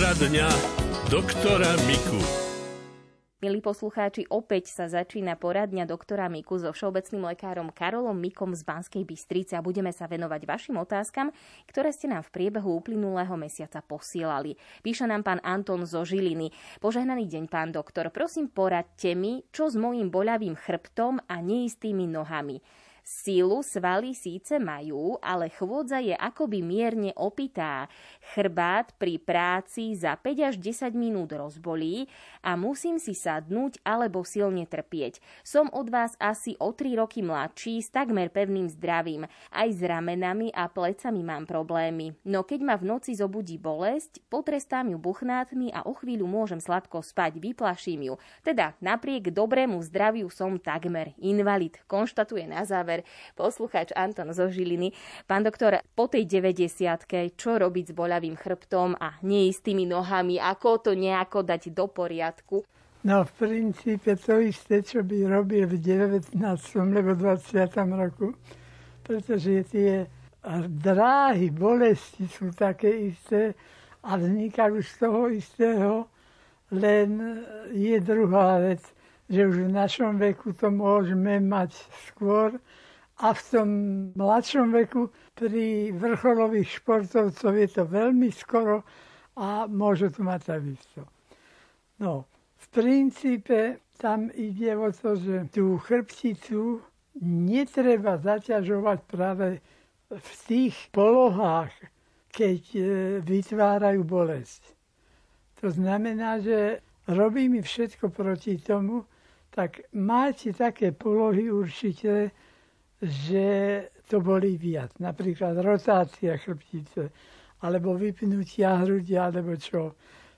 Poradňa doktora Miku. Milí poslucháči, opäť sa začína poradňa doktora Miku so všeobecným lekárom Karolom Mikom z Banskej Bystrice a budeme sa venovať vašim otázkam, ktoré ste nám v priebehu uplynulého mesiaca posielali. Píše nám pán Anton zo Žiliny. Požehnaný deň, pán doktor. Prosím, poradte mi, čo s mojím boľavým chrbtom a neistými nohami. Silu svaly síce majú, ale chôdza je akoby mierne opitá. Chrbát pri práci za 5 až 10 minút rozbolí a musím si sadnúť alebo silne trpieť. Som od vás asi o 3 roky mladší s takmer pevným zdravím. Aj s ramenami a plecami mám problémy. No keď ma v noci zobudí bolesť, potrestám ju buchnátmi a o chvíľu môžem sladko spať, vyplaším ju. Teda napriek dobrému zdraviu som takmer invalid, konštatuje na záver poslucháč Anton zo Žiliny. Pán doktor, po tej 90-ke, čo robiť s boľavým chrbtom a neistými nohami? Ako to nejako dať do poriadku? No, v princípe to isté, čo by robil v 19. alebo 20. roku. Pretože tie dráhy bolesti sú také isté a vznikajú z toho istého. Len je druhá vec, že už v našom veku to môžeme mať skôr a v tom mladšom veku pri vrcholových športovcov je to veľmi skoro a môžu to mať takisto. No, v princípe tam ide o to, že tú chrbticu netreba zaťažovať práve v tých polohách, keď vytvárajú bolesť. To znamená, že robí mi všetko proti tomu, tak máte také polohy určite, že to bolí viac. Napríklad rotácia chrbtice, alebo vypnutia hrudia, alebo čo.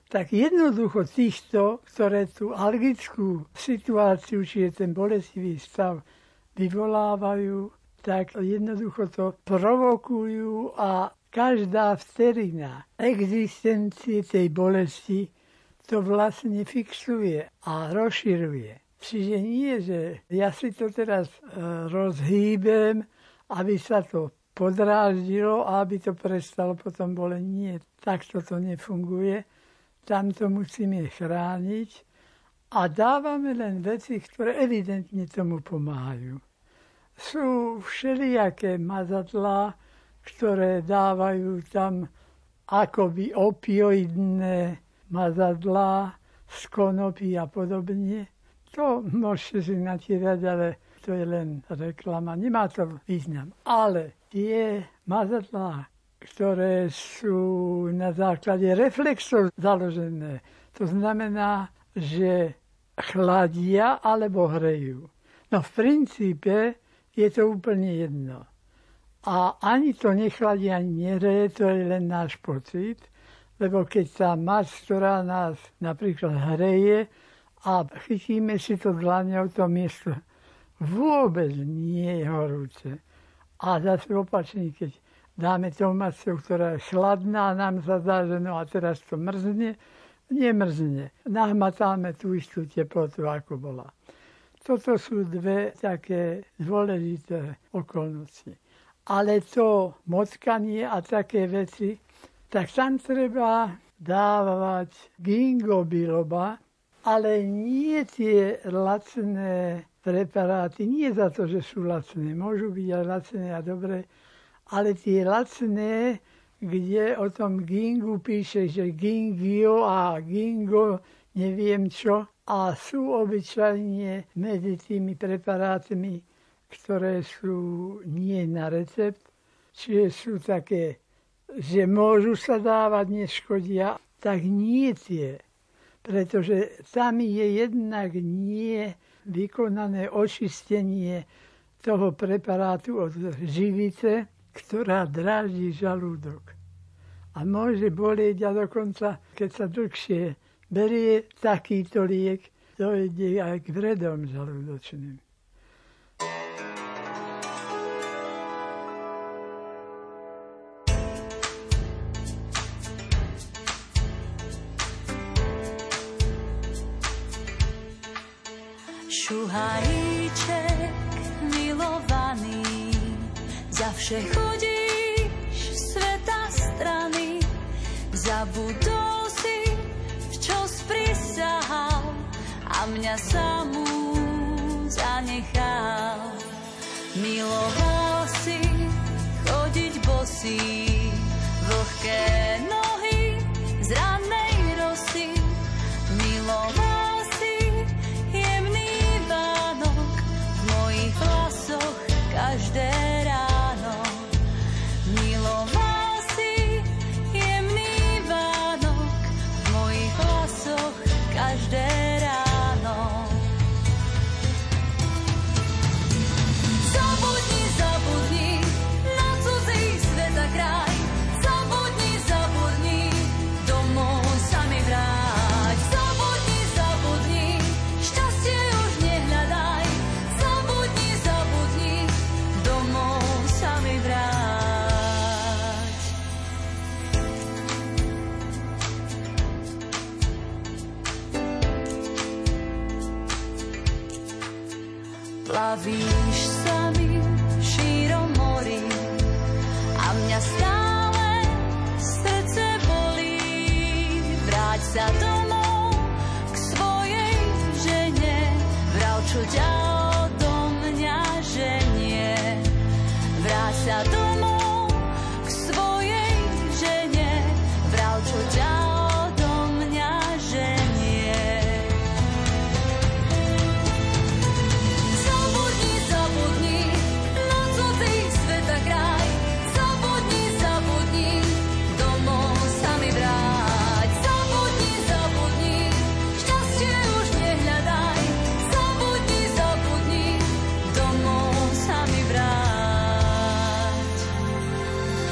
Tak jednoducho týchto, ktoré tú algickú situáciu, či je ten bolestivý stav, vyvolávajú, tak jednoducho to provokujú a každá vterina existencie tej bolesti to vlastne fixuje a rozširuje. Čiže nie, že ja si to teraz rozhýbem, aby sa to podráždilo a aby to prestalo potom boleť. Nie, takto to nefunguje. Tam to musíme chrániť a dávame len veci, ktoré evidentne tomu pomáhajú. Sú všelijaké mazadlá, ktoré dávajú tam akoby opioidné mazadlá z konopy a podobne. To môžete si natierať, ale to je len reklama. Nemá to význam. Ale tie mazadlá, ktoré sú na základe reflexov založené, to znamená, že chladia alebo hrejú. No v princípe je to úplne jedno. A ani to nechladí, ani nehreje, to je len náš pocit. Lebo keď tá masť, ktorá nás napríklad hreje a chytíme si to dlane o to miesto, vôbec nie je horúce. A zase opačne, keď dáme tou masťou, ktorá je chladná, nám sa dá, že no a teraz to mrzne, nemrzne. Nahmatáme tú istú teplotu, ako bola. Toto sú dve také dôležité okolnosti. Ale to motkanie a také veci, tak tam treba dávať ginkgo biloba, ale nie tie lacné preparáty, nie za to, že sú lacné, môžu byť aj lacné a dobré, ale tie lacné, kde o tom gingu píše, že gingio a gingo, neviem čo, a sú obyčajne medzi tými preparátmi, ktoré sú nie na recept, čiže sú také, že môžu sa dávať, neškodia, tak nie tie. Pretože tam je jednak nie vykonané očistenie toho preparátu od živice, ktorá dráždi žalúdok. A môže bolieť a dokonca, keď sa dlhšie berie takýto liek, dojde aj k vredom žalúdočným. Šuhajíček milovaný, za vše chodíš sveta strany, zabudol si ťahal a mňa samú zanechal. Miloval si chodiť bosý, vlhké nohy z rannej rosy. Miloval si jemný vánok v mojich vlasoch každé ráno. Miloval si jemný vánok v mojich vlasoch každé ráno. Zabudni na cudzí sveta kraj, zabudni, domov sa mi vráť. Zabudni, šťastie už nehľadaj, zabudni, domov sa mi vráť. Plavíš sa mi šírom morí a mňa stále srdce bolí. Vráť sa domov k svojej žene, vrav, čo ťa odo mňa ženie. Vráť sa domov k svojej žene, vrav, čo ťa odo mňa ženie. Zabudni na cudzí sveta kraj, zabudni, domov sa mi vráť. Zabudni, šťastie už nehľadaj, zabudni, domov sa mi vráť. Zabudni na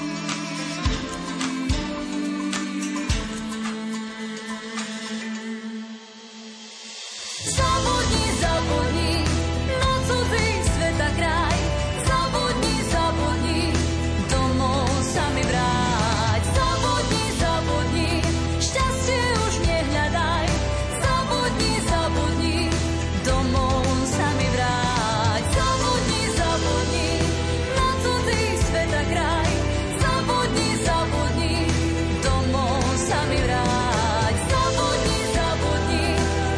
cudzí sveta kraj, zabudni, domov sa mi vráť. Zabudni, šťastie už nehľadaj, zabudni, domov sa mi vráť. Zabudni, na cudzí sveta kraj, zabudni, domov sa mi vráť. Zabudni,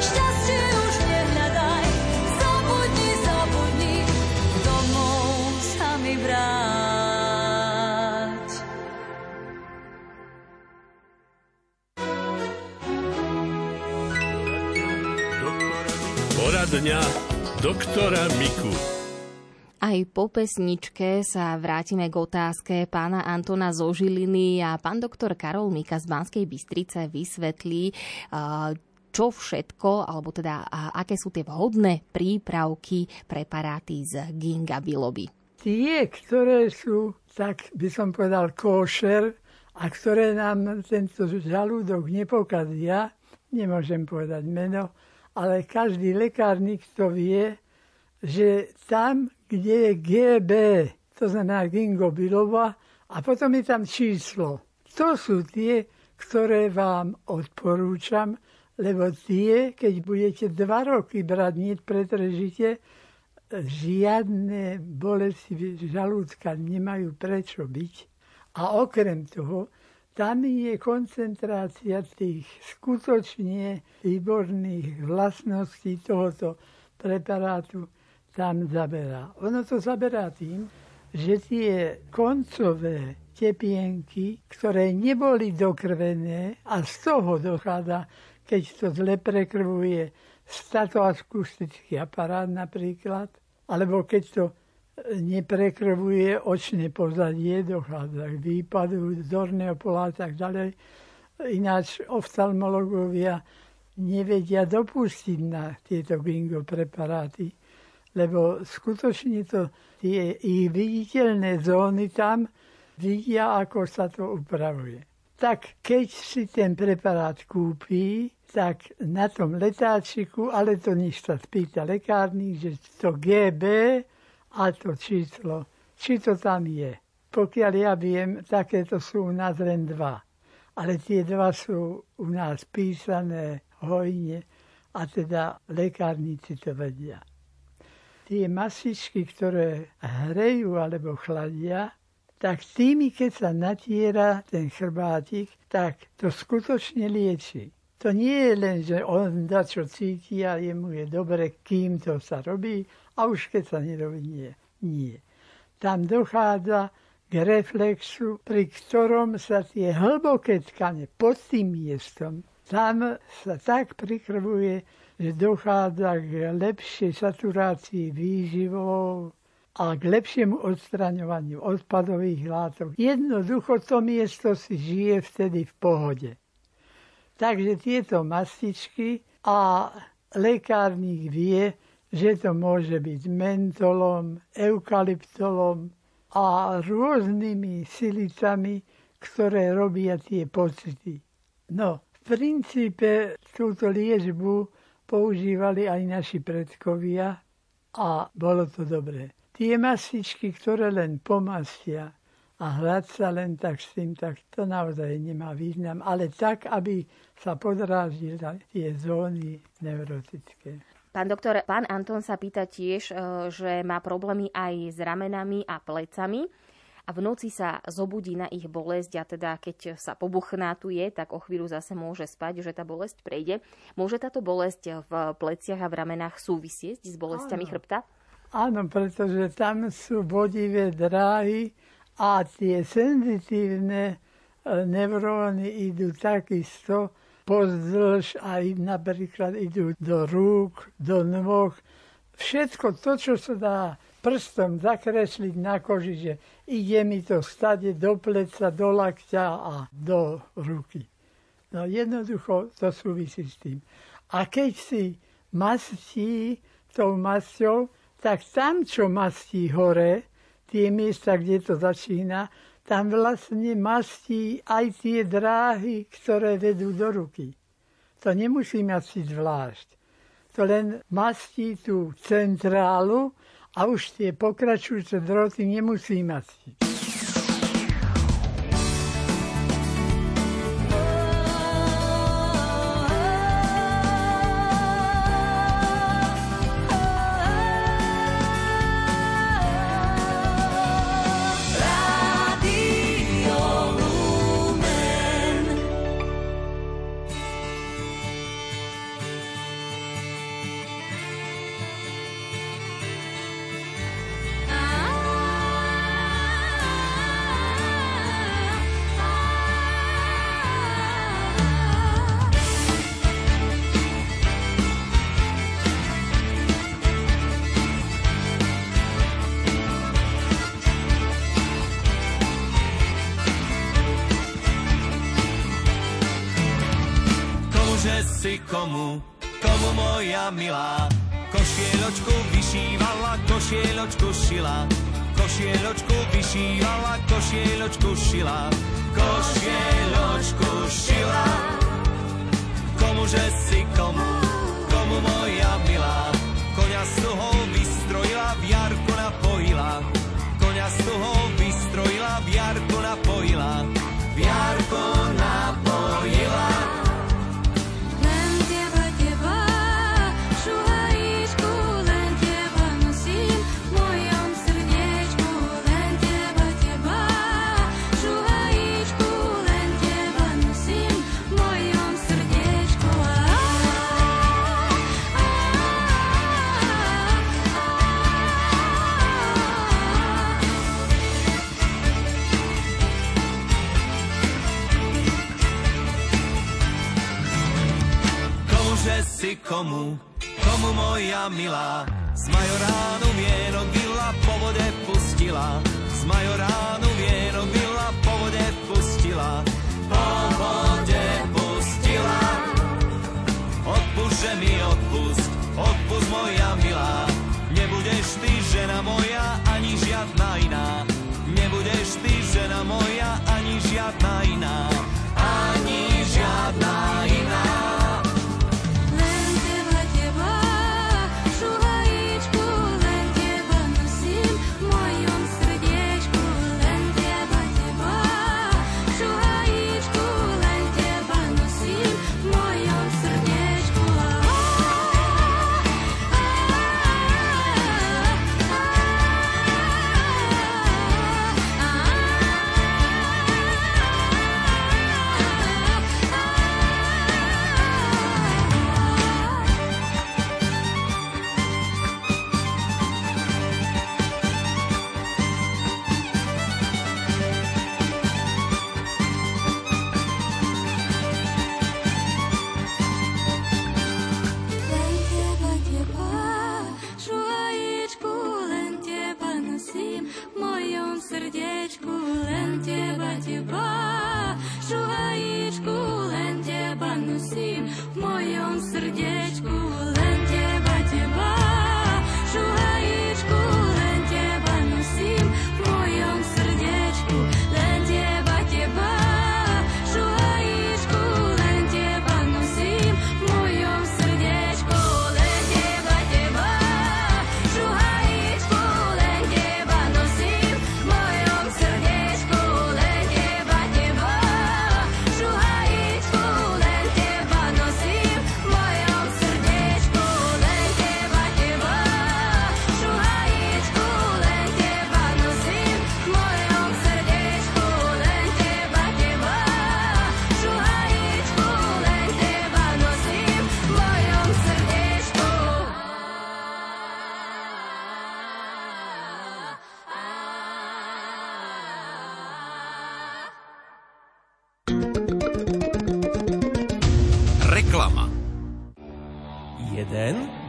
šťastie už nehľadaj, zabudni, domov sa mi vráť. Poradňa doktora Miku. Aj po pesničke sa vrátime k otázke pána Antona zo Žiliny a pán doktor Karol Mika z Banskej Bystrice vysvetlí, čo všetko, alebo teda aké sú tie vhodné prípravky, preparáty z ginkga biloby. Tie, ktoré sú, tak by som povedal, košer a ktoré nám tento žalúdok nepokazia, nemôžem povedať meno, ale každý lekárnik to vie, že tam, kde je GB, to znamená ginkgo biloba, a potom je tam číslo. To sú tie, ktoré vám odporúčam, lebo tie, keď budete 2 roky brať, nič pretržite, žiadne bolesti žalúdka nemajú prečo byť. A okrem toho, tam je koncentrácia tých skutočne výborných vlastností tohoto preparátu, tam zaberá. Ono to zaberá tým, že tie koncové tepienky, ktoré neboli dokrvené, a z toho dochádza, keď to zle prekrvuje statoakustický aparát napríklad, alebo keď to neprekrvuje očné pozadie, dochádza k výpadu zorného pola a tak ďalej. Ináč oftalmológovia nevedia dopustiť na tieto ginkgo preparáty, lebo skutočne to tie ich viditeľné zóny tam vidia, ako sa to upravuje. Tak keď si ten preparát kúpi, tak na tom letáčiku, ale to nič sa spýta lekárnik, že to GB a to číslo, či to tam je. Pokiaľ ja viem, takéto sú u nás len dva. Ale tie dva sú u nás písané hojne a teda lekárnici to vedia. Tie masičky, ktoré hrejú alebo chladia, tak tými, keď sa natiera ten chrbátik, tak to skutočne lieči. To nie je len, že on dá čo cíti a jemu je dobre, kým to sa robí a už keď sa nerobí, nie. Tam dochádza k reflexu, pri ktorom sa tie hlboké tkane pod tým miestom, tam sa tak prikrvuje, že dochádza k lepšej saturácii výživov a k lepšiemu odstraňovaniu odpadových látok. Jednoducho to miesto si žije vtedy v pohode. Takže tieto mastičky a lekárnik vie, že to môže byť mentolom, eukalyptolom a rôznymi silicami, ktoré robia tie pocity. No, v princípe túto liečbu používali aj naši predkovia a bolo to dobré. Tie mastičky, ktoré len pomastia a hrať sa len tak s tým, tak to naozaj nemá význam, ale tak, aby sa podráždili tie zóny neurotické. Pán doktor, pán Anton sa pýta tiež, že má problémy aj s ramenami a plecami a v noci sa zobudí na ich bolesť a teda keď sa pobuchnátuje, tak o chvíľu zase môže spať, že tá bolesť prejde. Môže táto bolesť v pleciach a v ramenách súvisieť s bolestiami chrbta? Áno, pretože tam sú vodivé dráhy, a tie senzitívne neuróny idú takisto pozdĺž a napríklad idú do rúk, do nôh. Všetko to, čo sa dá prstom zakresliť na koži, že ide mi to stade do pleca, do lakťa a do ruky. No jednoducho to súvisí s tým. A keď si mastí tou masťou, tak tam, čo mastí hore, tie miesta, kde to začína, tam vlastne mastí aj tie dráhy, ktoré vedú do ruky. To nemusí mastiť zvlášť. To len mastí tú centrálu a už tie pokračujúce drôty nemusí mastiť. Komu moja milá, košieločku vyšívala, košieločku šila, košieločku vyšívala, košieločku šila, košieločku šila. Komuže si komu moja milá, koňa sluhou vystrojila, v jarku napojila, koňa sluhou vystrojila, v jarku napojila, v jarku napojila. Komu moja milá, z majoránu vienok byla, po vode pustila, z majoránu vienok byla, po vode pustila, po vode pustila. Odpust, že mi odpust moja milá, nebudeš ty žena moja, ani žiadna iná, nebudeš ty žena moja, ani žiadna iná, ani žiadna iná. Len teba nosím v mojom srdiečku, len teba.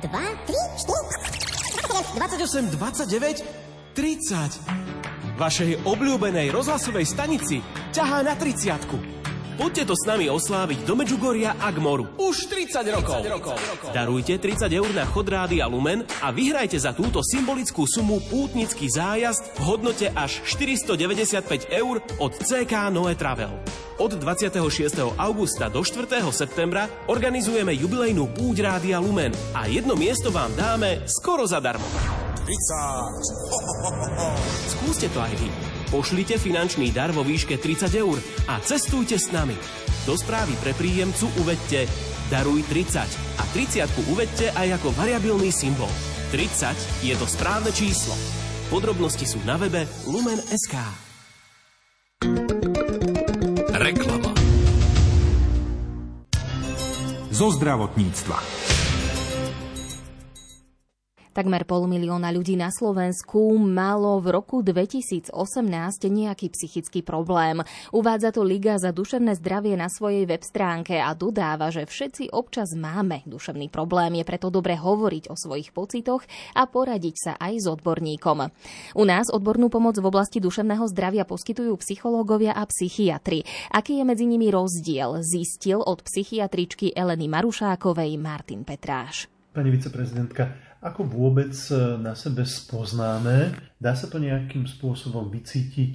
28, 29, 30. Vašej obľúbenej rozhlasovej stanici ťahá na 30-ku. Poďte to s nami osláviť do Medžugoria a k moru. Už 30 rokov. Darujte 30 eur na Chod Rádia Lumen a vyhrajte za túto symbolickú sumu pútnický zájazd v hodnote až 495 eur od CK Noe Travel. Od 26. augusta do 4. septembra organizujeme jubilejnú púť Rádia Lumen a jedno miesto vám dáme skoro zadarmo. Skúste to aj vy. Pošlite finančný dar vo výške 30 eur a cestujte s nami. Do správy pre príjemcu uvedte Daruj 30 a 30-ku uvedte aj ako variabilný symbol. 30 je to správne číslo. Podrobnosti sú na webe lumen.sk. Reklama. Zo zdravotníctva. Takmer 500 000 ľudí na Slovensku malo v roku 2018 nejaký psychický problém. Uvádza to Liga za duševné zdravie na svojej web stránke a dodáva, že všetci občas máme duševný problém. Je preto dobre hovoriť o svojich pocitoch a poradiť sa aj s odborníkom. U nás odbornú pomoc v oblasti duševného zdravia poskytujú psychológovia a psychiatri. Aký je medzi nimi rozdiel, zistil od psychiatričky Eleny Marušákovej Martin Petráš. Pani viceprezidentka, ako vôbec na sebe spoznáme, dá sa to nejakým spôsobom vycítiť,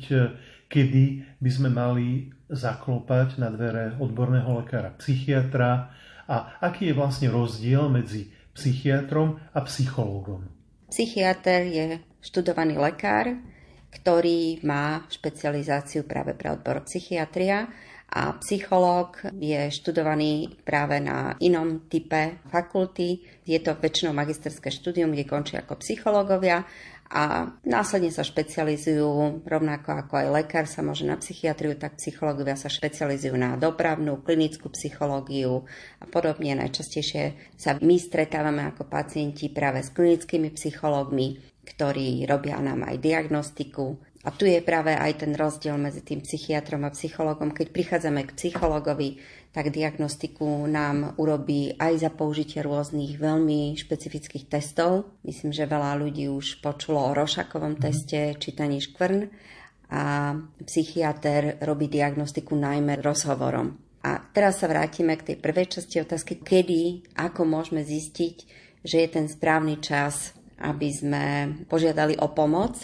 kedy by sme mali zaklopať na dvere odborného lekára, psychiatra a aký je vlastne rozdiel medzi psychiatrom a psychológom? Psychiatr je študovaný lekár, ktorý má špecializáciu práve pre odbor psychiatria. A psychológ je študovaný práve na inom type fakulty. Je to väčšinou magisterské štúdium, kde končí ako psychológovia a následne sa špecializujú, rovnako ako aj lekár sa môže na psychiatriu, tak psychológovia sa špecializujú na dopravnú, klinickú psychológiu a podobne. Najčastejšie sa my stretávame ako pacienti práve s klinickými psychológmi, ktorí robia nám aj diagnostiku. A tu je práve aj ten rozdiel medzi tým psychiatrom a psychologom. Keď prichádzame k psychologovi, tak diagnostiku nám urobí aj za použitie rôznych veľmi špecifických testov. Myslím, že veľa ľudí už počulo o Rorschachovom teste, čítaní škvrn. A psychiater robí diagnostiku najmä rozhovorom. A teraz sa vrátime k tej prvej časti otázky, kedy, ako môžeme zistiť, že je ten správny čas, aby sme požiadali o pomoc.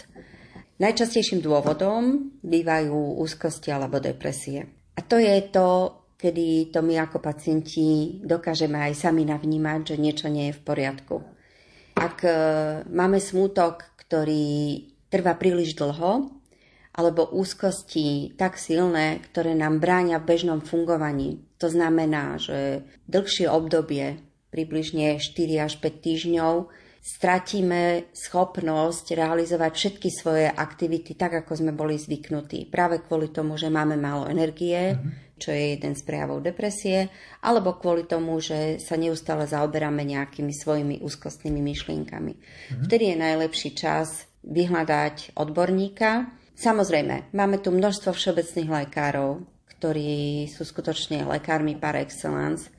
Najčastejším dôvodom bývajú úzkosti alebo depresie. A to je to, kedy to my ako pacienti dokážeme aj sami navnímať, že niečo nie je v poriadku. Ak máme smútok, ktorý trvá príliš dlho, alebo úzkosti tak silné, ktoré nám bránia v bežnom fungovaní, to znamená, že dlhšie obdobie, približne 4 až 5 týždňov, stratíme schopnosť realizovať všetky svoje aktivity tak, ako sme boli zvyknutí. Práve kvôli tomu, že máme málo energie, čo je jeden z prejavov depresie, alebo kvôli tomu, že sa neustále zaoberáme nejakými svojimi úzkostnými myšlienkami. Vtedy je najlepší čas vyhľadať odborníka. Samozrejme, máme tu množstvo všeobecných lekárov, ktorí sú skutočne lekármi par excellence,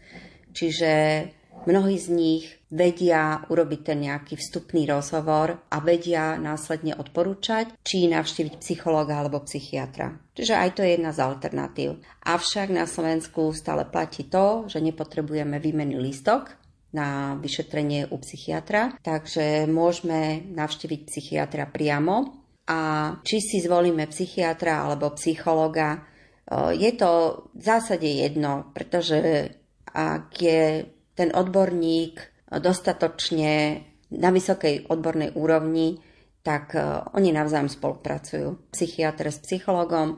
čiže mnohí z nich vedia urobiť ten nejaký vstupný rozhovor a vedia následne odporúčať, či navštíviť psychológa alebo psychiatra. Čiže aj to je jedna z alternatív. Avšak na Slovensku stále platí to, že nepotrebujeme výmenný lístok na vyšetrenie u psychiatra, takže môžeme navštíviť psychiatra priamo a či si zvolíme psychiatra alebo psychológa, je to v zásade jedno, pretože ak je ten odborník dostatočne na vysokej odbornej úrovni, tak oni navzájom spolupracujú. Psychiatr s psychologom,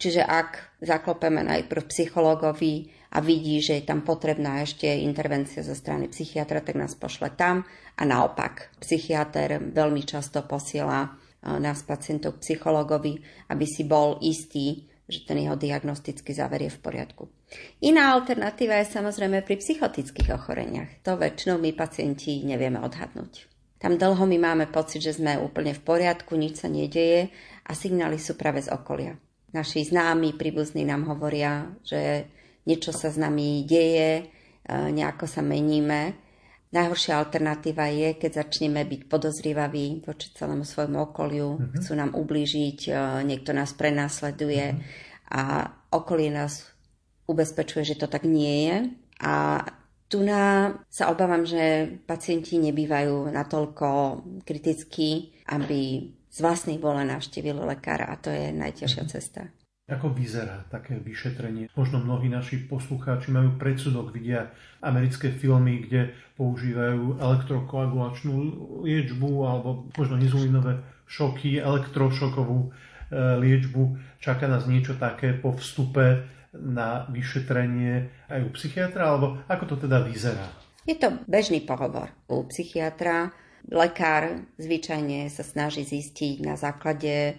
čiže ak zaklopeme najprv psychologovi a vidí, že je tam potrebná ešte intervencia zo strany psychiatra, tak nás pošle tam a naopak. Psychiatr veľmi často posiela nás pacientov k psychologovi, aby si bol istý, že ten jeho diagnostický záver je v poriadku. Iná alternatíva je samozrejme pri psychotických ochoreniach. To väčšinou my pacienti nevieme odhadnúť. Tam dlho my máme pocit, že sme úplne v poriadku, nič sa nedeje a signály sú práve z okolia. Naši známi, príbuzní nám hovoria, že niečo sa s nami deje, nejako sa meníme Najhoršia alternatíva je, keď začneme byť podozrivaví voči celému svojmu okoliu, chcú nám ublížiť, niekto nás prenasleduje a okolie nás ubezpečuje, že to tak nie je. A tu sa obávam, že pacienti nebývajú natoľko kritickí, aby z vlastnej vôle navštívili lekára, a to je najťažšia cesta. Ako vyzerá také vyšetrenie? Možno mnohí naši poslucháči majú predsudok, vidia americké filmy, kde používajú elektrokoagulačnú liečbu alebo možno inzulínové šoky, elektrošokovú liečbu. Čaká nás niečo také po vstupe na vyšetrenie aj u psychiatra? Alebo ako to teda vyzerá? Je to bežný pohovor u psychiatra. Lekár zvyčajne sa snaží zistiť na základe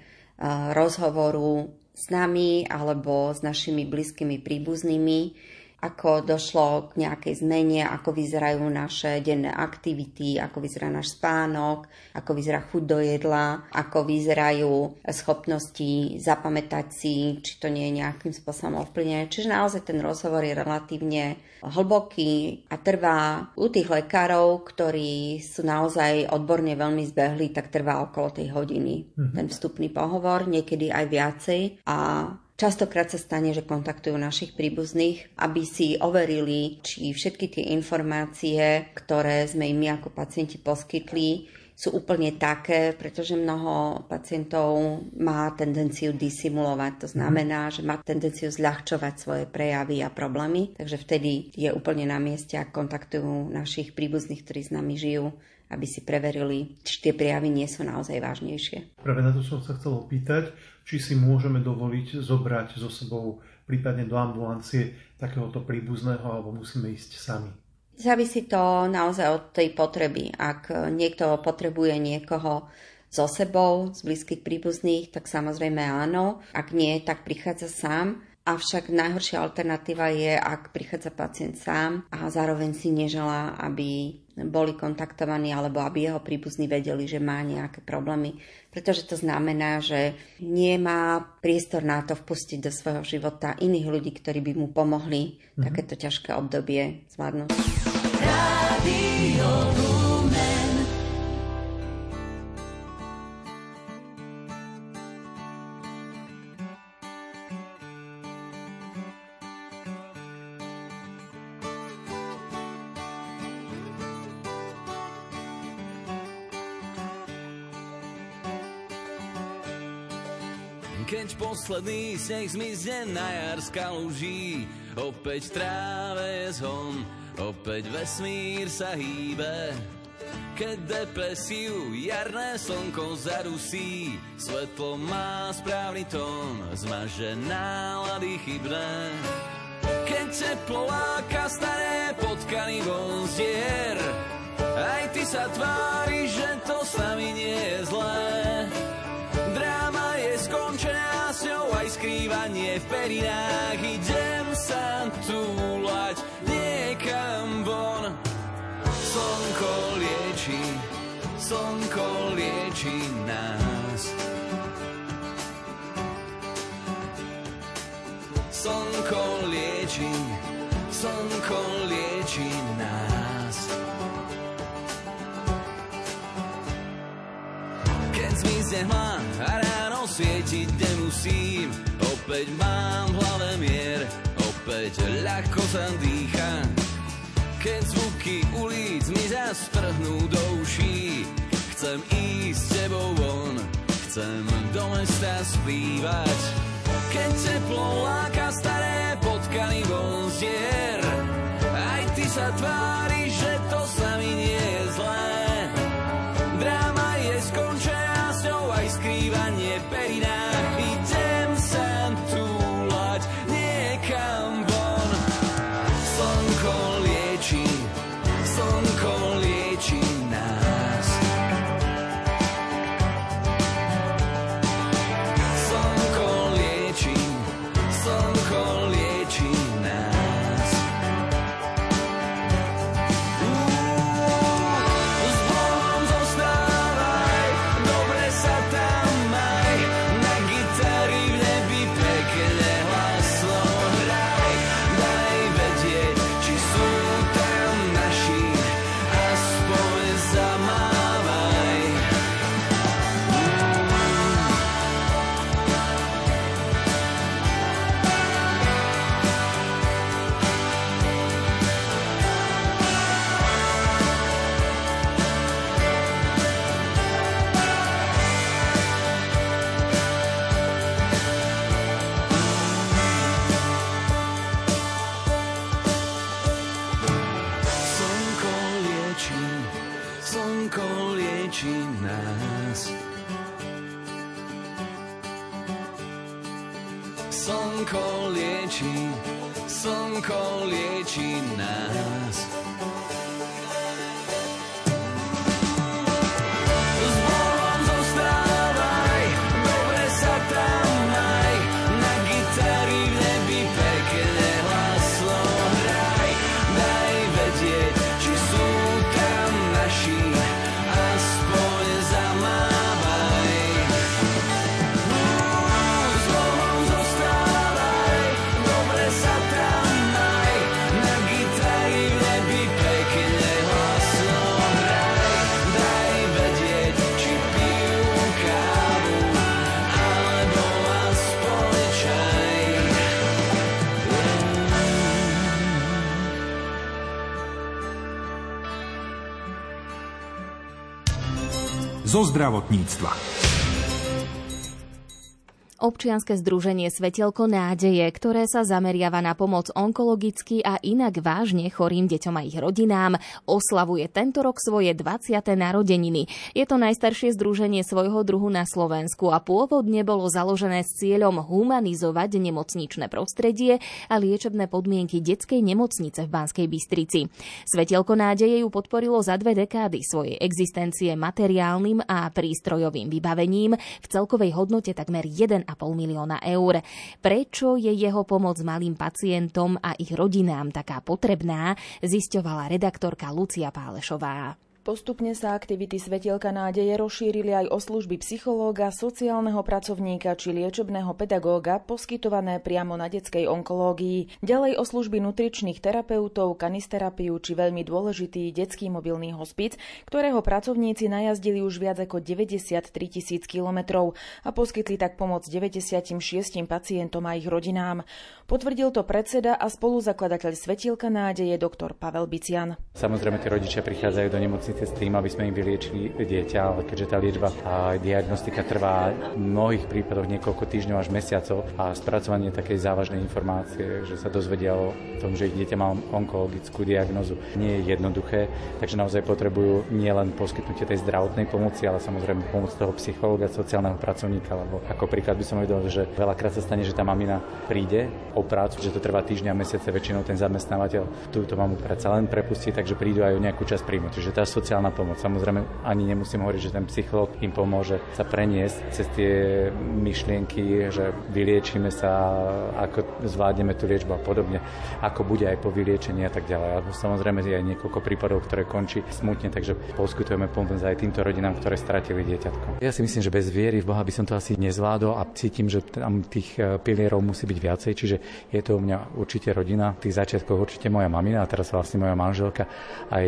rozhovoru s nami alebo s našimi blízkymi príbuznými, ako došlo k nejakej zmene, ako vyzerajú naše denné aktivity, ako vyzerá náš spánok, ako vyzerá chuť do jedla, ako vyzerajú schopnosti zapamätať si, či to nie je nejakým spôsobom ovplyvnené. Čiže naozaj ten rozhovor je relatívne hlboký a trvá u tých lekárov, ktorí sú naozaj odborne veľmi zbehli, tak trvá okolo tej hodiny. Ten vstupný pohovor, niekedy aj viacej, a častokrát sa stane, že kontaktujú našich príbuzných, aby si overili, či všetky tie informácie, ktoré sme im my ako pacienti poskytli, sú úplne také, pretože mnoho pacientov má tendenciu disimulovať. To znamená, že má tendenciu zľahčovať svoje prejavy a problémy. Takže vtedy je úplne na mieste, ak kontaktujú našich príbuzných, ktorí s nami žijú, aby si preverili, či tie prejavy nie sú naozaj vážnejšie. Práve na to som sa chcel opýtať, či si môžeme dovoliť zobrať so sebou prípadne do ambulancie takéhoto príbuzného, alebo musíme ísť sami. Závisí to naozaj od tej potreby. Ak niekto potrebuje niekoho so sebou, z blízkych príbuzných, tak samozrejme áno. Ak nie, tak prichádza sám. Avšak najhoršia alternatíva je, ak prichádza pacient sám a zároveň si neželá, aby boli kontaktovaní alebo aby jeho príbuzní vedeli, že má nejaké problémy. Pretože to znamená, že nemá priestor na to vpustiť do svojho života iných ľudí, ktorí by mu pomohli takéto ťažké obdobie zvládnuť. Keď posledný sneh zmizne na jar z kaluží, opäť v tráve je zhon, opäť vesmír sa hýbe. Keď depresiu jarné slnko zarusí, svetlo má správny tón, zmaže nálady chybné. Keď teplo láka staré potkaný von z dier, aj ty sa tváriš, že to s nami nie je zlé. Skončená s ňou aj skrývanie v perinách. Idem sa túlať niekam von. Slnko lieči nás. Slnko lieči nás. Keď zmizne hmla a ráno svietiť nemusím, opäť mám v hlave mier, opäť ľahko sa dýcha. Keď zvuky ulic mi zas trhnú do uší, chcem ísť s tebou von, chcem do mesta splývať. Keď teplo láka staré potkaný von z dier, aj ty sa tváriš, že to s nami nie je zlé. Dráma je skončená, aj skrývanie perinách, idem sa túlať niekam von. Slnko lieči nás. Slnko lieči nás. slnko lieči nás. Slnko lieči nás. Zo zdravotníctva. Občianske združenie Svetielko nádeje, ktoré sa zameriava na pomoc onkologicky a inak vážne chorým deťom a ich rodinám, oslavuje tento rok svoje 20. narodeniny. Je to najstaršie združenie svojho druhu na Slovensku a pôvodne bolo založené s cieľom humanizovať nemocničné prostredie a liečebné podmienky detskej nemocnice v Banskej Bystrici. Svetielko nádeje ju podporilo za 2 dekády svojej existencie materiálnym a prístrojovým vybavením v celkovej hodnote takmer 1,5 milióna eur. Prečo je jeho pomoc malým pacientom a ich rodinám taká potrebná, zisťovala redaktorka Lucia Pálešová. Postupne sa aktivity Svetielka nádeje rozšírili aj o služby psychológa, sociálneho pracovníka či liečebného pedagóga poskytované priamo na detskej onkológii. Ďalej o služby nutričných terapeutov, kanisterapiu či veľmi dôležitý detský mobilný hospic, ktorého pracovníci najazdili už viac ako 93 000 kilometrov a poskytli tak pomoc 96 pacientom a ich rodinám. Potvrdil to predseda a spoluzakladateľ Svetielka nádeje doktor Pavel Bician. Samozrejme, tí rodičia prichádzajú do nemocnice s tým, aby sme im vyliečili dieťa, ale keďže tá liečba a diagnostika trvá v mnohých prípadoch niekoľko týždňov až mesiacov a spracovanie takej závažnej informácie, že sa dozvedia o tom, že ich dieťa má onkologickú diagnózu, nie je jednoduché, takže naozaj potrebujú nielen poskytnutie tej zdravotnej pomoci, ale samozrejme pomoc toho psychológa, sociálneho pracovníka, lebo ako príklad by som vedel, že veľakrát sa stane, že tá mamina príde o prácu, že to trvá týždňa a mesiace, väčšinou ten zamestnávateľ túto mamu predsa len prepustí, takže prídu aj o nejakú časť príjmu, takže tá sociálna pomoc. Samozrejme, ani nemusím hovoriť, že ten psychológ im pomôže sa preniesť cez tie myšlienky, že vyliečíme sa, ako zvládneme tú liečbu a podobne, ako bude aj po vyliečení a tak ďalej. A samozrejme, je aj niekoľko prípadov, ktoré končí smutne, takže poskytujeme pomoc aj týmto rodinám, ktoré stratili dieťatko. Ja si myslím, že bez viery v Boha by som to asi nezvládol a cítim, že tam tých pilierov musí byť viacej, čiže je to u mňa určite rodina, v tých začiatkoch určite moja mamina a teraz vlastne moja manželka aj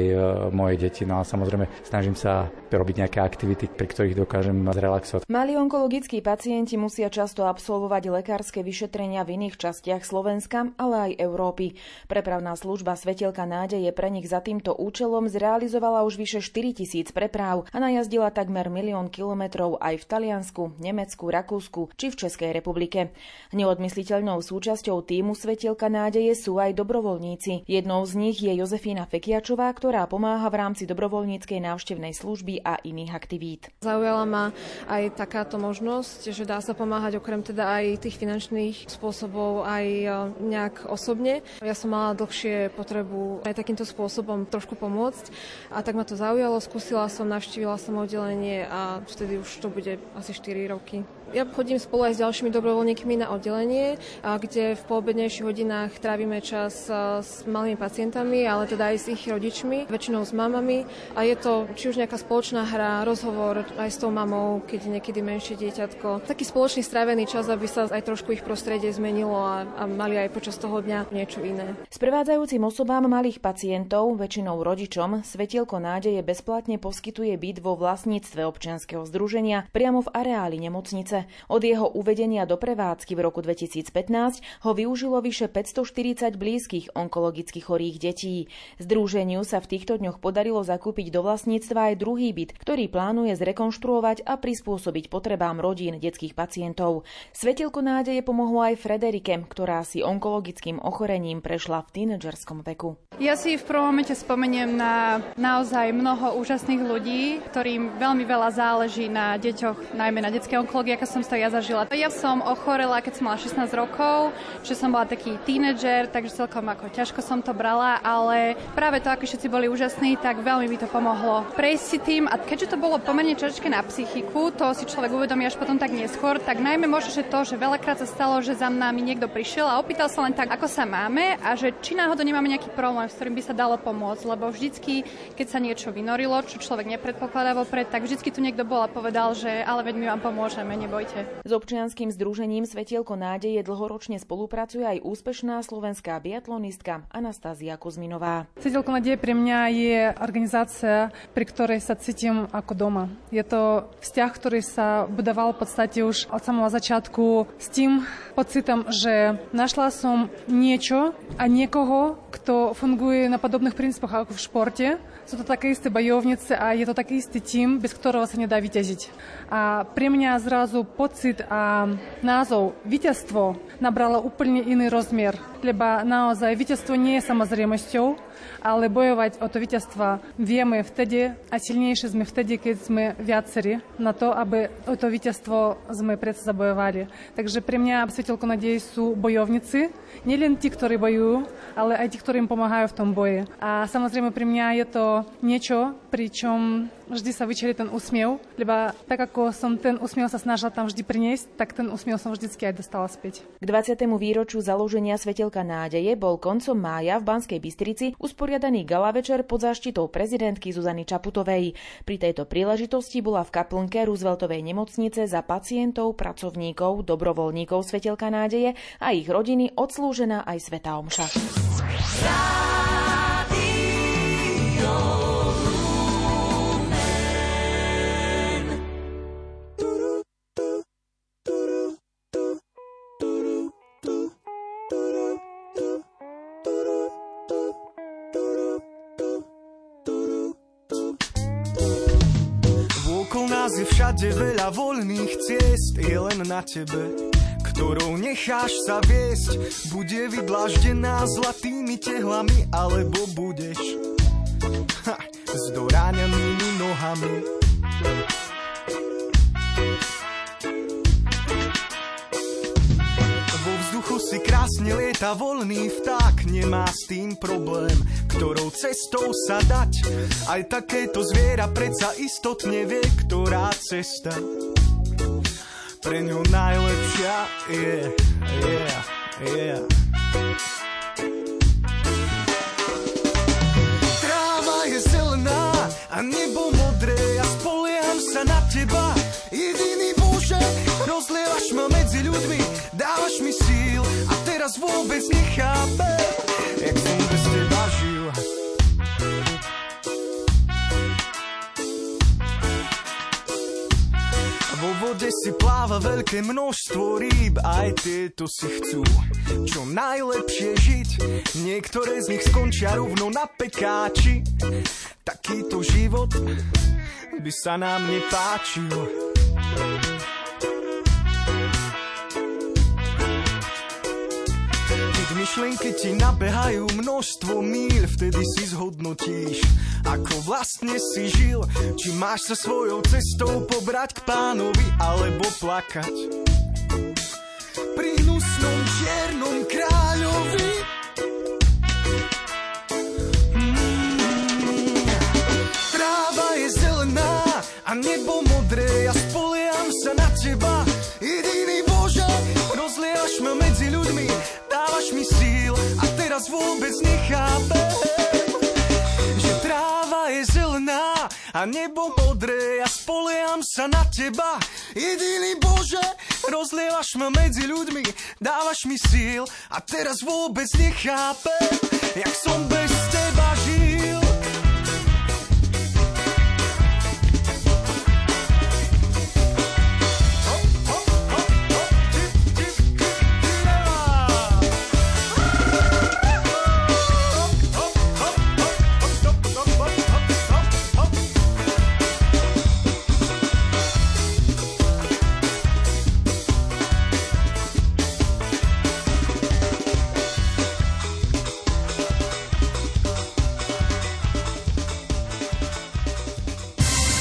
moje deti. No a samozrejme snažím sa robiť nejaké aktivity, pri ktorých dokážem zrelaxovať. Malí onkologickí pacienti musia často absolvovať lekárske vyšetrenia v iných častiach Slovenska, ale aj Európy. Prepravná služba Svetielka nádeje pre nich za týmto účelom zrealizovala už vyše 4 000 preprav a najazdila takmer 1 000 000 kilometrov aj v Taliansku, Nemecku, Rakúsku či v Českej republike. Neodmysliteľnou súčasťou tímu Svetielka nádeje sú aj dobrovoľníci. Jednou z nich je Jozefína Fekiačová, ktorá pomáha v rámci dobrovoľníckej návštevnej služby a iných aktivít. Zaujala ma aj takáto možnosť, že dá sa pomáhať okrem teda aj tých finančných spôsobov aj nejak osobne. Ja som mala dlhšie potrebu aj takýmto spôsobom trošku pomôcť a tak ma to zaujalo. Skúsila som, navštívila som oddelenie a vtedy už to bude asi 4 roky. Ja chodím spolu aj s ďalšími dobrovoľníkmi na oddelenie, kde v poobednejších hodinách trávime čas s malými pacientami, ale teda aj s ich rodičmi, väčšinou s mamami. A je to či už nejaká spoločná hra, rozhovor aj s tou mamou, keď je niekedy menšie dieťatko. Taký spoločný strávený čas, aby sa aj trošku ich prostredie zmenilo a mali aj počas toho dňa niečo iné. Sprevádzajúcim osobám malých pacientov, väčšinou rodičom, Svetielko nádeje bezplatne poskytuje byt vo vlastníctve občianskeho združenia priamo v areáli nemocnice. mesiace. Od jeho uvedenia do prevádzky v roku 2015 ho využilo vyše 540 blízkych onkologicky chorých detí. Združeniu sa v týchto dňoch podarilo zakúpiť do vlastníctva aj druhý byt, ktorý plánuje zrekonštruovať a prispôsobiť potrebám rodín detských pacientov. Svetielko nádeje pomohlo aj Frederike, ktorá si onkologickým ochorením prešla v tínedžerskom veku. Ja si v prvom momente spomeniem na naozaj mnoho úžasných ľudí, ktorým veľmi veľa záleží na deťoch, najmä na detskej onkológii, ako som to ja zažila. Ja som ochorela, keď som mala 16 rokov, že som bola taký tínedžer, takže celkom ako ťažko som to brala, ale práve to, ako všetci boli úžasní, tak veľmi mi to pomohlo prejsť si tým. A keďže to bolo pomerne ťažké na psychiku, to si človek uvedomí až potom tak neskôr, tak najmä možno, že to, že veľakrát sa stalo, že za nami niekto prišiel a opýtal sa len tak, ako sa máme a že či náhodou nemáme nejaký problém, s ktorým by sa dalo pomôcť, lebo vždycky, keď sa niečo vynorilo, čo človek nepredpokladá vopred, tak vždycky tu niekto bol a povedal, že ale veď my vám pomôžeme, nebojte. S občianskym združením Svetielko nádeje dlhoročne spolupracuje aj úspešná slovenská biatlonistka Anastazia Kuzminová. Svetielko nádeje pre mňa je organizácia, pri ktorej sa cítim ako doma. Je to vzťah, ktorý sa budoval v podstate už od samého začiatku s tým pocitom, že našla som niečo a niekoho, kto funguje na podobných princípoch ako v športe. Sú to také isté bojovnice a je to taký istý tím, bez ktorého sa nedá vyťažiť. A pre mňa zrazu pocit a názov víťazstvo nabralo úplne iný rozmer, lebo naozaj víťazstvo nie je samozrejmosťou, ale bojovať o to víťazstvo vieme vtedy a silnejšie sme vtedy, keď sme viacerí na to, aby o to víťazstvo sme predsa zabojovali. Takže pre mňa Svetielko nádeje sú bojovníci, nielen tí, ktorí bojujú, ale aj tí, ktorí im pomáhajú v tom boji. A samozrejme pre mňa je to niečo, pričom vždy sa vyčerí ten úsmiev, lebo tak ako som ten úsmiev sa snažila tam vždy priniesť, tak ten úsmiev som vždycky aj dostala späť. K 20. výročiu založenia Svetielka nádeje bol koncom mája v Banskej Bystrici usporiadaný gala večer pod záštitou prezidentky Zuzany Čaputovej. Pri tejto príležitosti bola v kaplnke Rooseveltovej nemocnice za pacientov, pracovníkov, dobrovoľníkov Svetielka nádeje a ich rodiny odslúžená aj svätá omša. Okolo nás je všade veľa voľných ciest, je len na tebe, ktorou necháš sa viesť. Bude vydláždená zlatými tehlami, alebo budeš s doráňanými nohami. Vo vzduchu si krásne lieta voľný vták, nemá s tým problém, ktorou cestou sa dať. Aj takéto zviera predsa istotne vie, ktorá cesta pre ňu najlepšia je. Tráva je zelená a nebo modré, ja spolieham sa na teba, jediný Bože. Rozlievaš ma medzi ľuďmi, dávaš mi síl a teraz vôbec nechápem, jak som bez teba žil. Vo vode si pláva veľké množstvo rýb, aj tieto si chcú čo najlepšie žiť. Niektoré z nich skončia rovno na pekáči. Takýto život by sa nám nepáčil. Myšlienky ti nabehajú množstvo míľ, vtedy si zhodnotíš, ako vlastne si žil. Či máš sa svojou cestou pobrať k pánovi, alebo plakať pri hnusnom čiernom kráľovi. Tráva je zelená a nebo modré, ja spolieham sa na teba, jediný Bože. Rozlievaš ma medzi ľuďmi, dávaš mi síl a teraz vôbec nechápem, že tráva je zelená a nebo modré, ja spolieham sa na teba, jediný Bože. Rozlievaš ma medzi ľuďmi, dávaš mi síl a teraz vôbec nechápem, jak som bez teba.